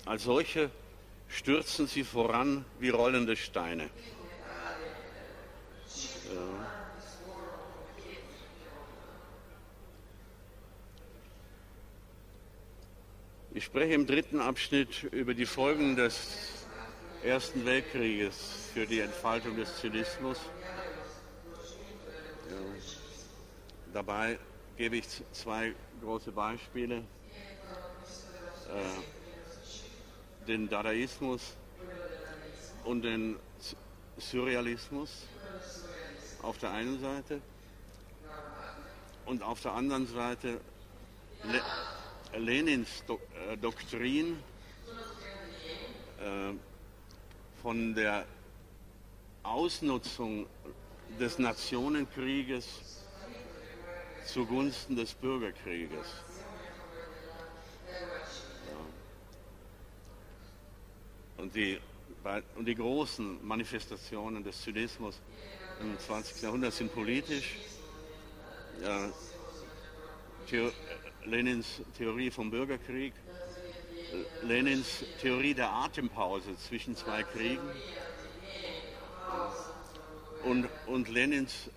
Als solche stürzen sie voran wie rollende Steine. Ja. Ich spreche im dritten Abschnitt über die Folgen des Ersten Weltkrieges für die Entfaltung des Zynismus. Ja. Dabei gebe ich zwei große Beispiele. Den Dadaismus und den Surrealismus auf der einen Seite und auf der anderen Seite Lenins Doktrin von der Ausnutzung des Nationenkrieges zugunsten des Bürgerkrieges. Ja. Und die großen Manifestationen des Zynismus im 20. Jahrhundert sind politisch. Ja, Lenins Theorie vom Bürgerkrieg, Lenins Theorie der Atempause zwischen zwei Kriegen und Lenins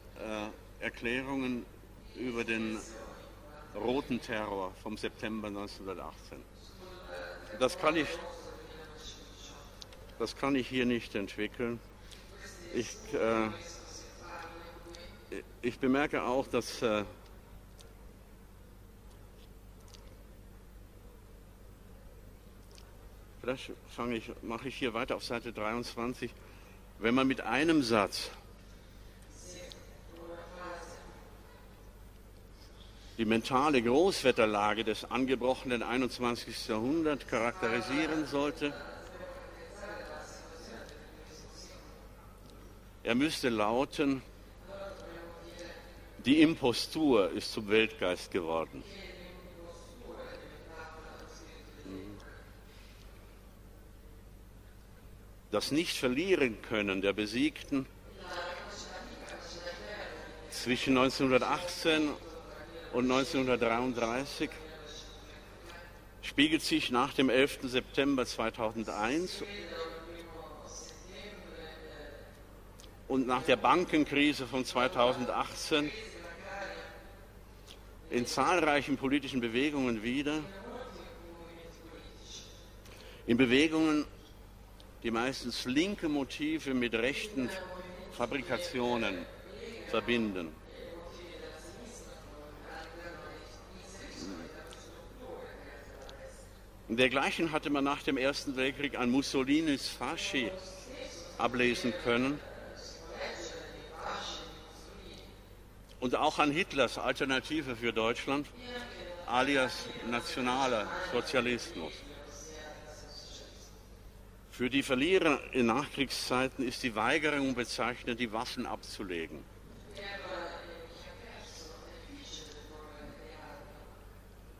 Erklärungen über den Roten Terror vom September 1918. Das kann ich hier nicht entwickeln. Ich bemerke auch, dass vielleicht mache ich hier weiter auf Seite 23. Wenn man mit einem Satz die mentale Großwetterlage des angebrochenen 21. Jahrhunderts charakterisieren sollte, er müsste lauten, die Impostur ist zum Weltgeist geworden. Das Nicht-Verlieren-Können der Besiegten zwischen 1918 und 1933 spiegelt sich nach dem 11. September 2001 und nach der Bankenkrise von 2018 in zahlreichen politischen Bewegungen wieder, in Bewegungen, die meistens linke Motive mit rechten Fabrikationen verbinden. Dergleichen hatte man nach dem Ersten Weltkrieg an Mussolinis Fasci ablesen können und auch an Hitlers Alternative für Deutschland, alias nationaler Sozialismus. Für die Verlierer in Nachkriegszeiten ist die Weigerung bezeichnet, die Waffen abzulegen.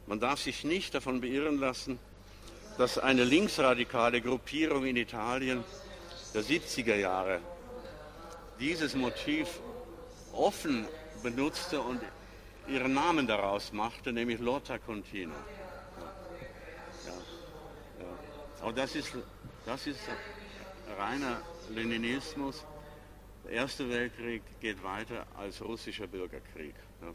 Man darf sich nicht davon beirren lassen, dass eine linksradikale Gruppierung in Italien der 70er Jahre dieses Motiv offen benutzte und ihren Namen daraus machte, nämlich Lotta Continua. Ja. Aber das ist reiner Leninismus. Der Erste Weltkrieg geht weiter als russischer Bürgerkrieg. Ja.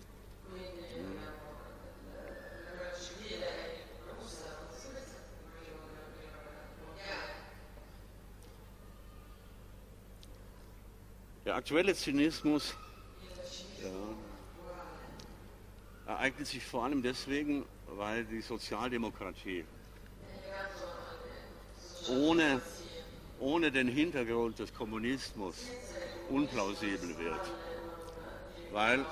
Der aktuelle Zynismus ereignet sich vor allem deswegen, weil die Sozialdemokratie ohne den Hintergrund des Kommunismus unplausibel wird, weil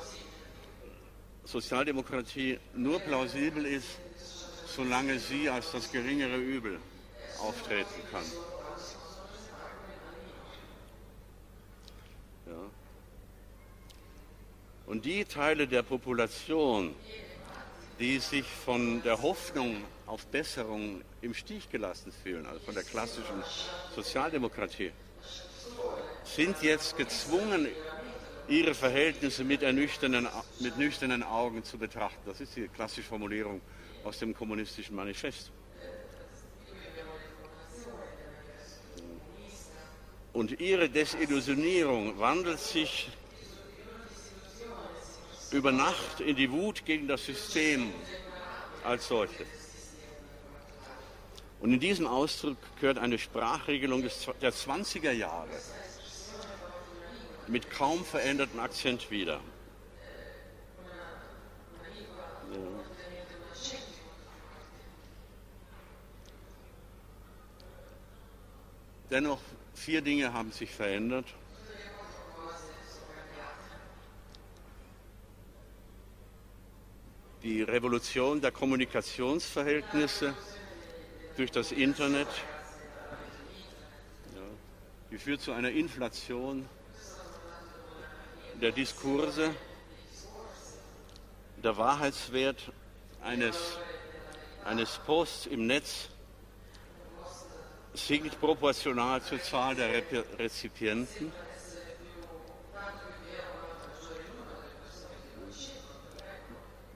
Sozialdemokratie nur plausibel ist, solange sie als das geringere Übel auftreten kann. Ja. Und die Teile der Population, die sich von der Hoffnung auf Besserung im Stich gelassen fühlen, also von der klassischen Sozialdemokratie, sind jetzt gezwungen, ihre Verhältnisse mit nüchternen Augen zu betrachten. Das ist die klassische Formulierung aus dem kommunistischen Manifest. Und ihre Desillusionierung wandelt sich über Nacht in die Wut gegen das System als solches. Und in diesen Ausdruck gehört eine Sprachregelung der 20er Jahre mit kaum verändertem Akzent wieder. Ja. Dennoch, 4 Dinge haben sich verändert. Die Revolution der Kommunikationsverhältnisse durch das Internet, die führt zu einer Inflation der Diskurse. Der Wahrheitswert eines Posts im Netz sinkt proportional zur Zahl der Rezipienten.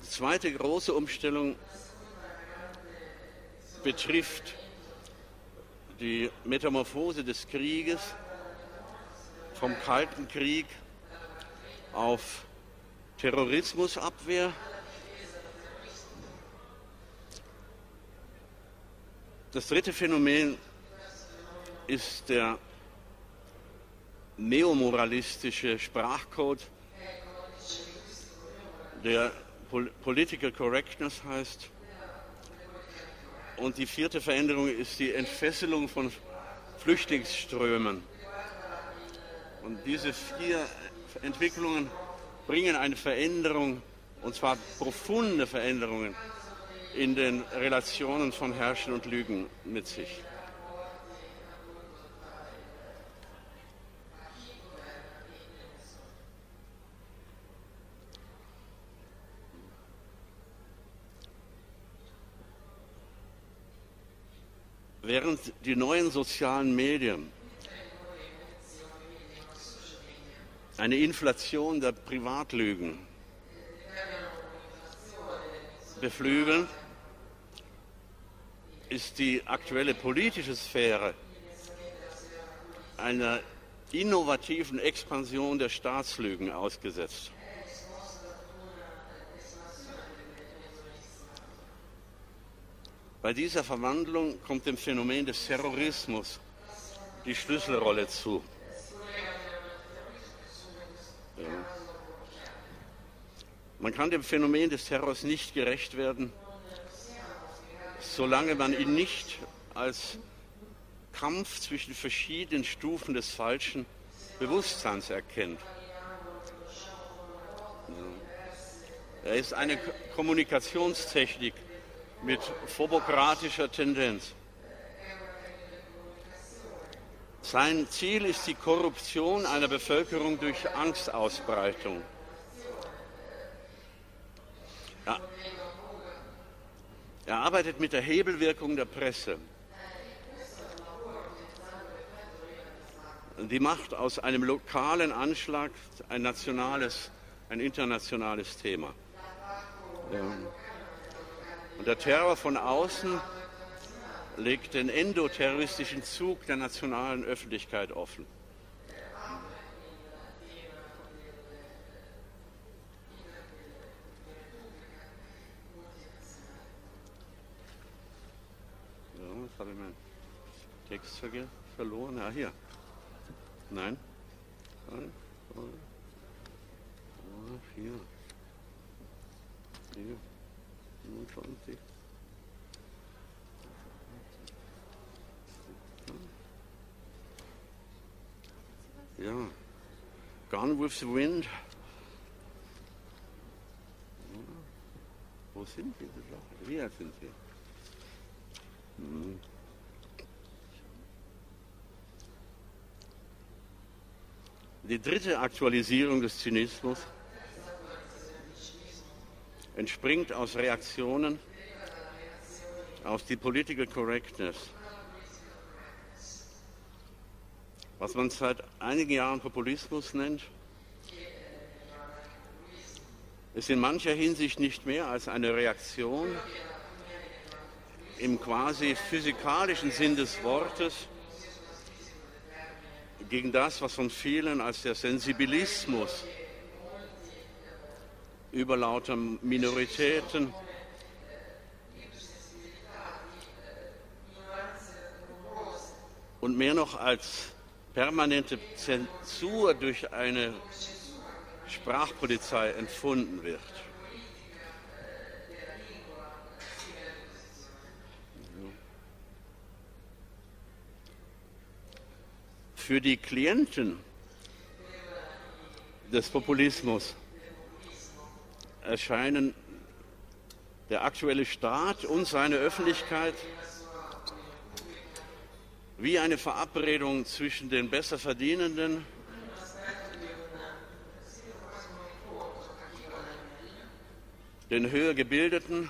Die zweite große Umstellung betrifft die Metamorphose des Krieges vom Kalten Krieg auf Terrorismusabwehr. Das dritte Phänomen ist der neomoralistische Sprachcode, der Political Correctness heißt. Und die vierte Veränderung ist die Entfesselung von Flüchtlingsströmen. Und diese 4 Entwicklungen bringen eine Veränderung, und zwar profunde Veränderungen, in den Relationen von Herrschen und Lügen mit sich. Während die neuen sozialen Medien eine Inflation der Privatlügen beflügeln, ist die aktuelle politische Sphäre einer innovativen Expansion der Staatslügen ausgesetzt. Bei dieser Verwandlung kommt dem Phänomen des Terrorismus die Schlüsselrolle zu. Ja. Man kann dem Phänomen des Terrors nicht gerecht werden, solange man ihn nicht als Kampf zwischen verschiedenen Stufen des falschen Bewusstseins erkennt. Ja. Er ist eine Kommunikationstechnik mit phobokratischer Tendenz. Sein Ziel ist die Korruption einer Bevölkerung durch Angstausbreitung. Ja. Er arbeitet mit der Hebelwirkung der Presse. Die macht aus einem lokalen Anschlag ein internationales Thema. Ja. Und der Terror von außen legt den endoterroristischen Zug der nationalen Öffentlichkeit offen. So, jetzt habe ich meinen Text verloren. Ah, hier. Nein. 3, 4. Hier. 25. Ja, Gone with the Wind. Ja. Wo sind wir? Wir sind hier. Hm. Die dritte Aktualisierung des Zynismus entspringt aus Reaktionen auf die Political Correctness. was man seit einigen Jahren Populismus nennt, ist in mancher Hinsicht nicht mehr als eine Reaktion im quasi physikalischen Sinn des Wortes gegen das, was von vielen als der Sensibilismus überlauter Minoritäten und mehr noch als permanente Zensur durch eine Sprachpolizei empfunden wird. Für die Klienten des Populismus erscheinen der aktuelle Staat und seine Öffentlichkeit wie eine Verabredung zwischen den Besserverdienenden den höher gebildeten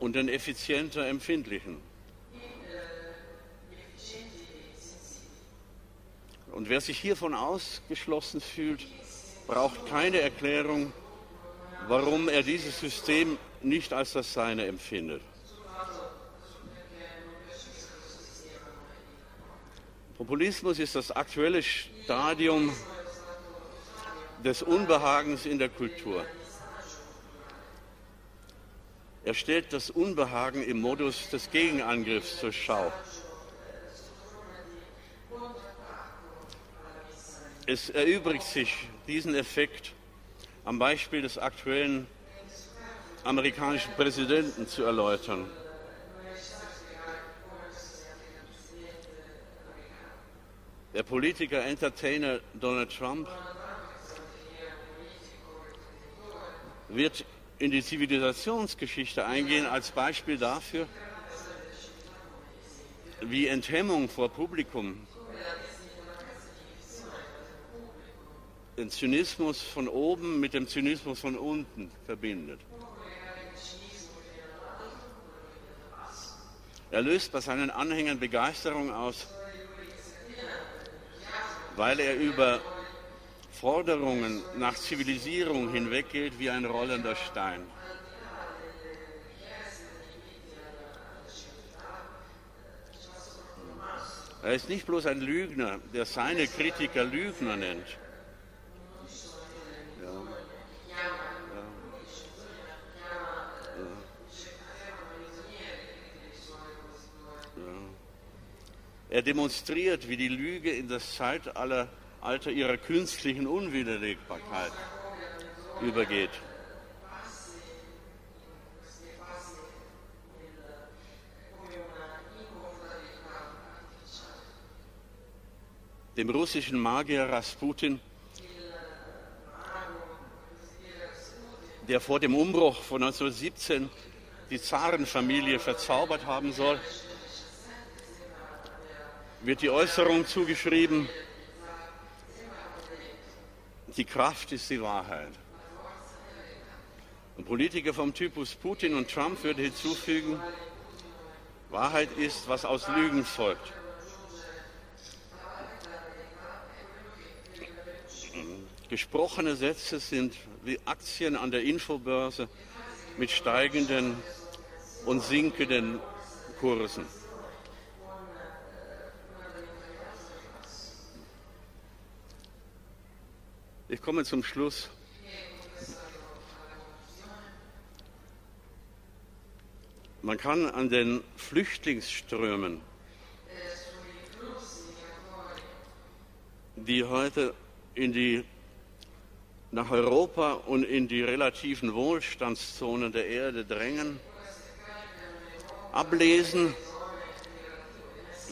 und den effizienter empfindlichen. Und wer sich hiervon ausgeschlossen fühlt, braucht keine Erklärung, warum er dieses System nicht als das Seine empfindet. Populismus ist das aktuelle Stadium des Unbehagens in der Kultur. Er stellt das Unbehagen im Modus des Gegenangriffs zur Schau. Es erübrigt sich diesen Effekt am Beispiel des aktuellen amerikanischen Präsidenten zu erläutern. Der Politiker, Entertainer Donald Trump wird in die Zivilisationsgeschichte eingehen als Beispiel dafür, wie Enthemmung vor Publikum den Zynismus von oben mit dem Zynismus von unten verbindet. Er löst bei seinen Anhängern Begeisterung aus, weil er über Forderungen nach Zivilisierung hinweggeht wie ein rollender Stein. Er ist nicht bloß ein Lügner, der seine Kritiker Lügner nennt. Er demonstriert, wie die Lüge in das Zeitalter ihrer künstlichen Unwiderlegbarkeit übergeht. Dem russischen Magier Rasputin, der vor dem Umbruch von 1917 die Zarenfamilie verzaubert haben soll, wird die Äußerung zugeschrieben, die Kraft ist die Wahrheit. Und Politiker vom Typus Putin und Trump würden hinzufügen, Wahrheit ist, was aus Lügen folgt. Gesprochene Sätze sind wie Aktien an der Infobörse mit steigenden und sinkenden Kursen. Ich komme zum Schluss. Man kann an den Flüchtlingsströmen, die heute nach Europa und in die relativen Wohlstandszonen der Erde drängen, ablesen,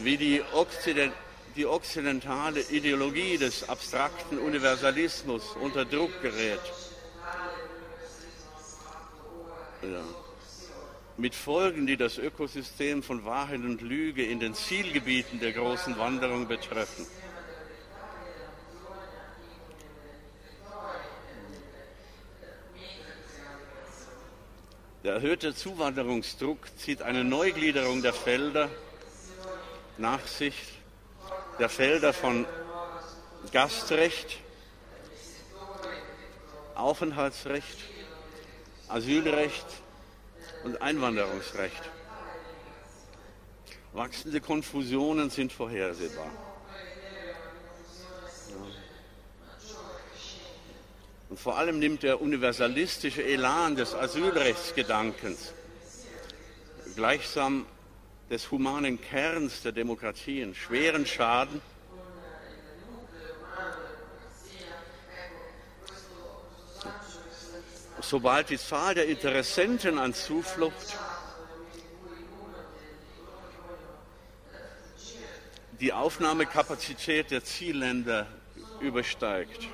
wie die okzidentale Ideologie des abstrakten Universalismus unter Druck gerät. Ja. Mit Folgen, die das Ökosystem von Wahrheit und Lüge in den Zielgebieten der großen Wanderung betreffen. Der erhöhte Zuwanderungsdruck zieht eine Neugliederung der Felder nach sich, der Felder von Gastrecht, Aufenthaltsrecht, Asylrecht und Einwanderungsrecht. Wachsende Konfusionen sind vorhersehbar. Und vor allem nimmt der universalistische Elan des Asylrechtsgedankens gleichsam des humanen Kerns der Demokratien schweren Schaden, sobald die Zahl der Interessenten an Zuflucht die Aufnahmekapazität der Zielländer übersteigt.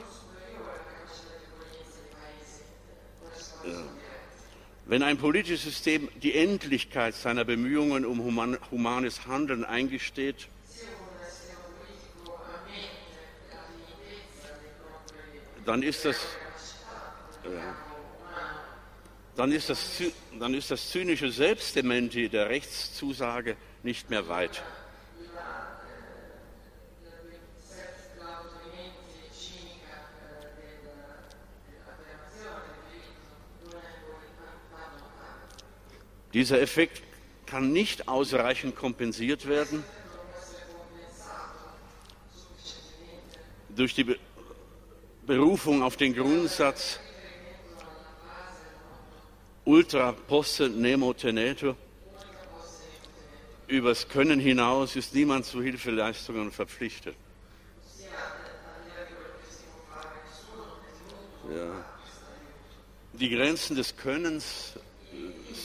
Wenn ein politisches System die Endlichkeit seiner Bemühungen um humanes Handeln eingesteht, dann ist das zynische Selbstdementi der Rechtszusage nicht mehr weit. Dieser Effekt kann nicht ausreichend kompensiert werden durch die Berufung auf den Grundsatz ultra posse nemo tenetur, übers Können hinaus ist niemand zu Hilfeleistungen verpflichtet. Ja. Die Grenzen des Könnens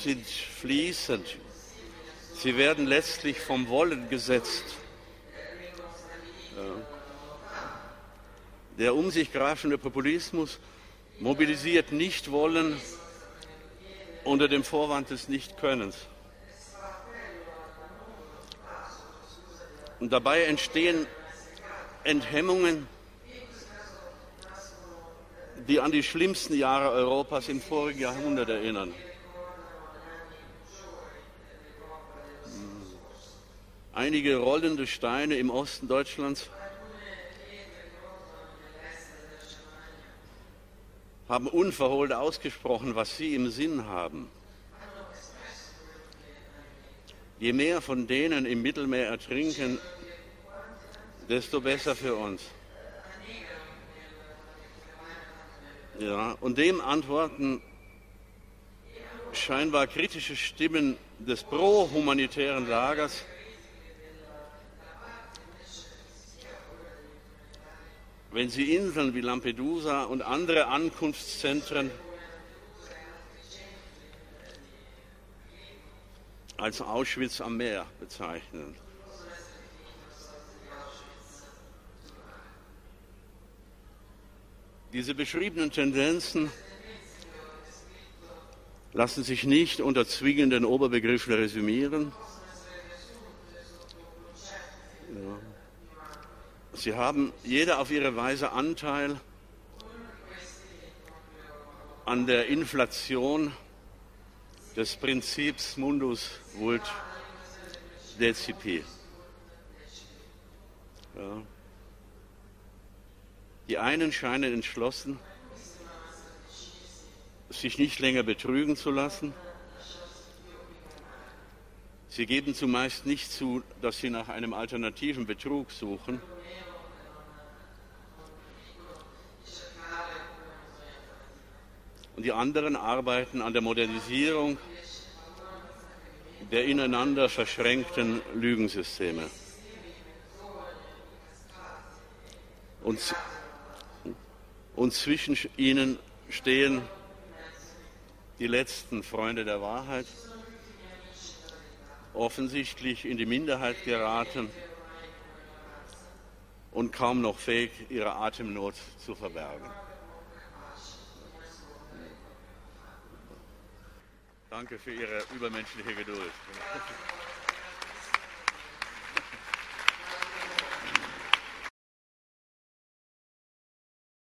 sind fließend. Sie werden letztlich vom Wollen gesetzt. Ja. Der um sich greifende Populismus mobilisiert Nichtwollen unter dem Vorwand des Nichtkönnens. Und dabei entstehen Enthemmungen, die an die schlimmsten Jahre Europas im vorigen Jahrhundert erinnern. Einige rollende Steine im Osten Deutschlands haben unverhohlen ausgesprochen, was sie im Sinn haben. Je mehr von denen im Mittelmeer ertrinken, desto besser für uns. Ja, und dem antworten scheinbar kritische Stimmen des pro-humanitären Lagers, wenn sie Inseln wie Lampedusa und andere Ankunftszentren als Auschwitz am Meer bezeichnen. Diese beschriebenen Tendenzen lassen sich nicht unter zwingenden Oberbegriffen resümieren. Ja. Sie haben jeder auf ihre Weise Anteil an der Inflation des Prinzips Mundus Vult Decipi. Ja. Die einen scheinen entschlossen, sich nicht länger betrügen zu lassen. Sie geben zumeist nicht zu, dass sie nach einem alternativen Betrug suchen. Und die anderen arbeiten an der Modernisierung der ineinander verschränkten Lügensysteme. Und zwischen ihnen stehen die letzten Freunde der Wahrheit, offensichtlich in die Minderheit geraten und kaum noch fähig, ihre Atemnot zu verbergen. Danke für Ihre übermenschliche Geduld.